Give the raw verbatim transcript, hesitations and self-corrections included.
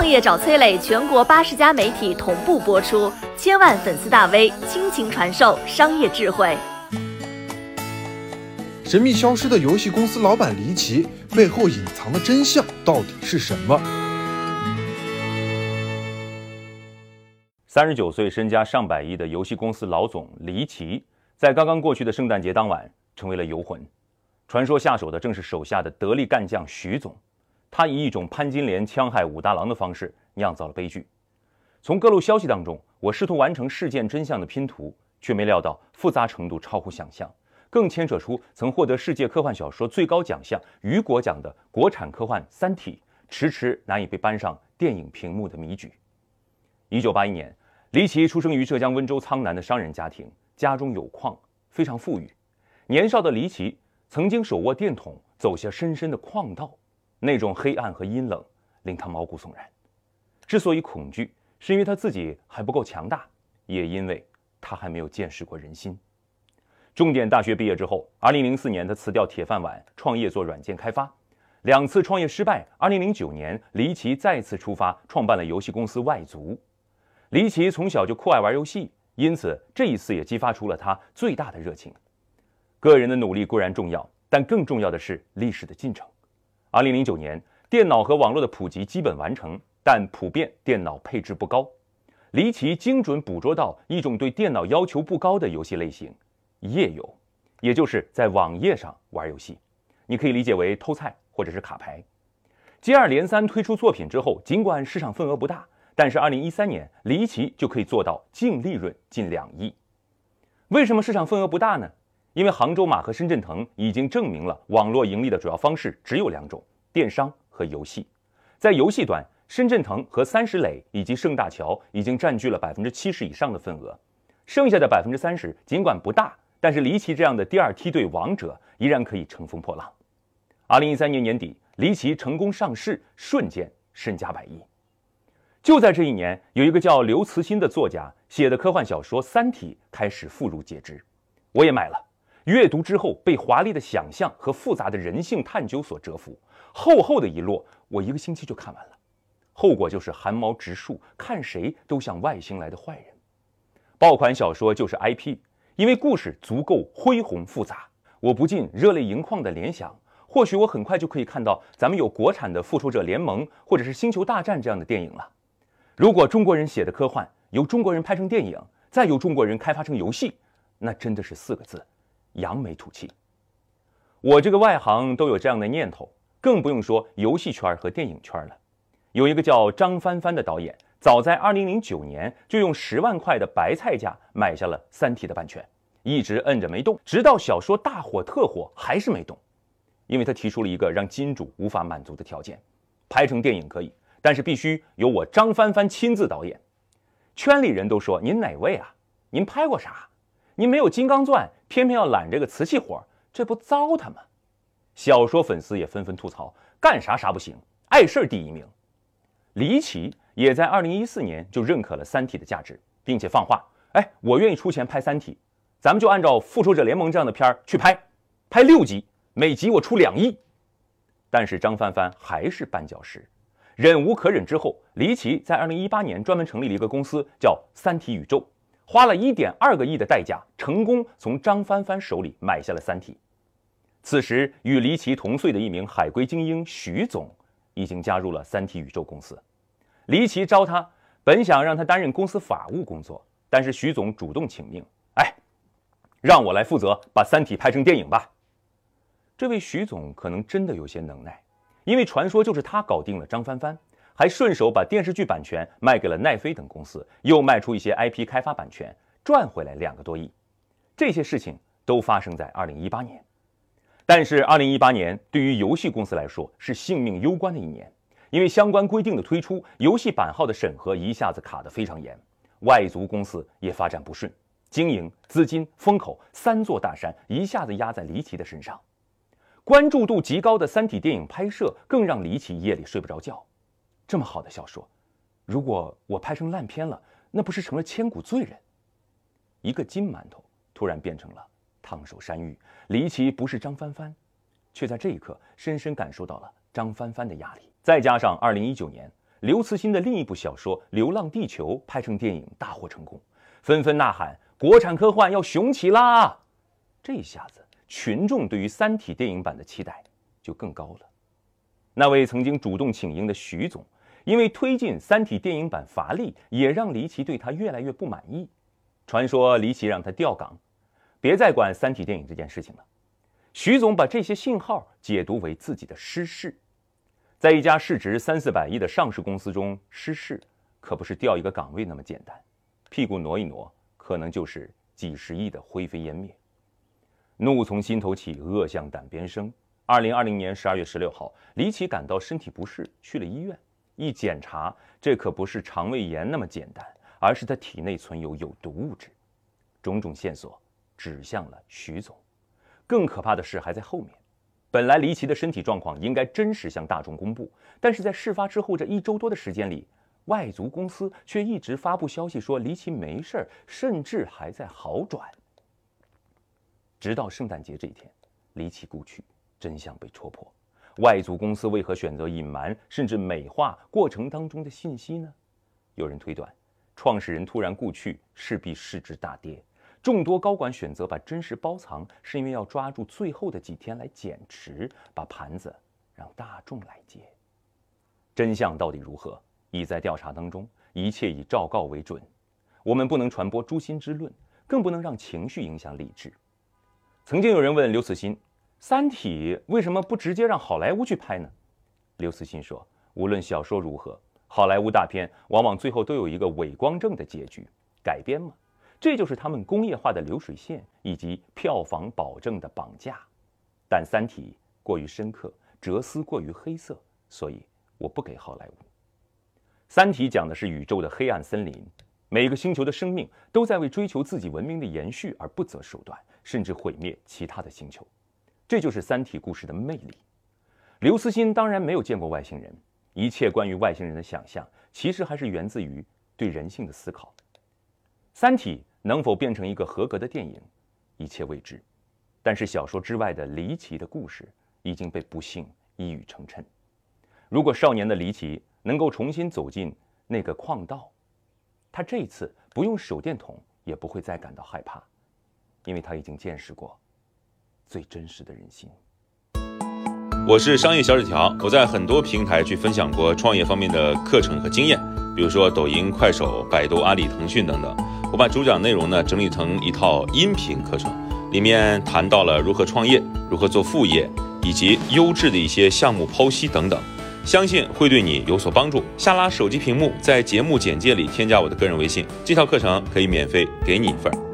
创业找崔磊全国八十家媒体同步播出，千万粉丝大 V 倾情传授商业智慧。神秘消失的游戏公司老板离奇，背后隐藏的真相到底是什么？三十九岁身家上百亿的游戏公司老总离奇，在刚刚过去的圣诞节当晚成为了游魂。传说下手的正是手下的得力干将徐总，他以一种潘金莲戕害武大郎的方式酿造了悲剧。从各路消息当中，我试图完成事件真相的拼图，却没料到复杂程度超乎想象，更牵扯出曾获得世界科幻小说最高奖项雨果奖的国产科幻《三体》迟迟难以被搬上电影屏幕的迷局。一九八一年，离奇出生于浙江温州苍南的商人家庭，家中有矿，非常富裕。年少的离奇曾经手握电筒走下深深的矿道，那种黑暗和阴冷令他毛骨悚然。之所以恐惧，是因为他自己还不够强大，也因为他还没有见识过人心。重点大学毕业之后，二零零四年他辞掉铁饭碗，创业做软件开发。两次创业失败，二零零九年离奇再次出发，创办了游戏公司外族。离奇从小就酷爱玩游戏，因此这一次也激发出了他最大的热情。个人的努力固然重要，但更重要的是历史的进程。二零零九年，电脑和网络的普及基本完成，但普遍电脑配置不高。离奇精准捕捉到一种对电脑要求不高的游戏类型——页游，也就是在网页上玩游戏。你可以理解为偷菜或者是卡牌。接二连三推出作品之后，尽管市场份额不大，但是二零一三年，离奇就可以做到净利润近两亿。为什么市场份额不大呢？因为杭州马和深圳腾已经证明了网络盈利的主要方式只有两种：电商和游戏。在游戏端，深圳腾和三十垒以及盛大桥已经占据了 百分之七十 以上的份额，剩下的 百分之三十 尽管不大，但是离奇这样的第二梯队王者依然可以乘风破浪。二零一三年年底，离奇成功上市，瞬间身家百亿。就在这一年，有一个叫刘慈欣的作家写的科幻小说《三体》开始妇孺皆知，我也买了。阅读之后，被华丽的想象和复杂的人性探究所折服，厚厚的一摞，我一个星期就看完了。后果就是寒毛直竖，看谁都像外星来的坏人。爆款小说就是 I P， 因为故事足够恢宏复杂，我不禁热泪盈眶的联想。或许我很快就可以看到咱们有国产的《复仇者联盟》或者是《星球大战》这样的电影了。如果中国人写的科幻由中国人拍成电影，再由中国人开发成游戏，那真的是四个字：扬眉吐气。我这个外行都有这样的念头，更不用说游戏圈和电影圈了。有一个叫张帆帆的导演，早在二零零九年就用十万块的白菜价买下了《三体》的版权，一直摁着没动，直到小说大火特火还是没动。因为他提出了一个让金主无法满足的条件：拍成电影可以，但是必须由我张帆帆亲自导演。圈里人都说：您哪位啊？您拍过啥？您没有金刚钻，偏偏要揽这个瓷器活，这不糟蹋吗？小说粉丝也纷纷吐槽：干啥啥不行，碍事第一名。离奇也在二零一四年就认可了《三体》的价值，并且放话：哎，我愿意出钱拍《三体》，咱们就按照《复仇者联盟》这样的片儿去拍，拍六集，每集我出两亿。但是张帆帆还是绊脚石。忍无可忍之后，离奇在二零一八年专门成立了一个公司，叫三体宇宙，花了 一点二个亿的代价，成功从张帆帆手里买下了三体。此时与离奇同岁的一名海归精英徐总已经加入了三体宇宙公司。离奇招他，本想让他担任公司法务工作，但是徐总主动请命：哎，让我来负责把三体拍成电影吧。这位徐总可能真的有些能耐，因为传说就是他搞定了张帆帆，还顺手把电视剧版权卖给了奈飞等公司，又卖出一些 I P 开发版权，赚回来两个多亿。这些事情都发生在二零一八年。但是二零一八年对于游戏公司来说是性命攸关的一年，因为相关规定的推出，游戏版号的审核一下子卡得非常严，外族公司也发展不顺，经营、资金、风口三座大山一下子压在离奇的身上。关注度极高的三体电影拍摄更让离奇夜里睡不着觉。这么好的小说，如果我拍成烂片了，那不是成了千古罪人？一个金馒头突然变成了烫手山芋。离奇不是张帆帆，却在这一刻深深感受到了张帆帆的压力。再加上二零一九年刘慈欣的另一部小说《流浪地球》拍成电影大获成功，纷纷呐喊国产科幻要雄起啦！这一下子，群众对于《三体》电影版的期待就更高了。那位曾经主动请缨的徐总，因为推进《三体》电影版乏力，也让黎奇对他越来越不满意。传说黎奇让他调岗，别再管《三体》电影这件事情了。徐总把这些信号解读为自己的失势，在一家市值三四百亿的上市公司中，失势可不是调一个岗位那么简单，屁股挪一挪，可能就是几十亿的灰飞烟灭。怒从心头起，恶向胆边生。二零二零年十二月十六号，李奇感到身体不适，去了医院。一检查，这可不是肠胃炎那么简单，而是他体内存有有毒物质。种种线索指向了徐总。更可怕的事还在后面。本来离奇的身体状况应该真实向大众公布，但是在事发之后这一周多的时间里，外族公司却一直发布消息说离奇没事，甚至还在好转。直到圣诞节这一天，离奇故去，真相被戳破。外族公司为何选择隐瞒甚至美化过程当中的信息呢？有人推断，创始人突然故去，势必市值大跌。众多高管选择把真实包藏，是因为要抓住最后的几天来减持，把盘子让大众来接。真相到底如何，已在调查当中，一切以昭告为准。我们不能传播诛心之论，更不能让情绪影响理智。曾经有人问刘慈欣，《三体》为什么不直接让好莱坞去拍呢？刘慈欣说，无论小说如何，好莱坞大片往往最后都有一个伪光正的结局，改编嘛。这就是他们工业化的流水线以及票房保证的绑架，但《三体》过于深刻，哲思过于黑色，所以我不给好莱坞。《三体》讲的是宇宙的黑暗森林，每个星球的生命都在为追求自己文明的延续而不择手段，甚至毁灭其他的星球。这就是《三体》故事的魅力。刘慈欣当然没有见过外星人，一切关于外星人的想象，其实还是源自于对人性的思考。《三体》能否变成一个合格的电影，一切未知。但是小说之外的离奇的故事已经被不幸一语成谶。如果少年的离奇能够重新走进那个矿道，他这一次不用手电筒也不会再感到害怕，因为他已经见识过最真实的人心。我是商业小纸条，我在很多平台去分享过创业方面的课程和经验，比如说抖音、快手、百度、阿里、腾讯等等。我把主讲内容呢整理成一套音频课程，里面谈到了如何创业、如何做副业，以及优质的一些项目剖析等等，相信会对你有所帮助。下拉手机屏幕，在节目简介里添加我的个人微信，这套课程可以免费给你一份。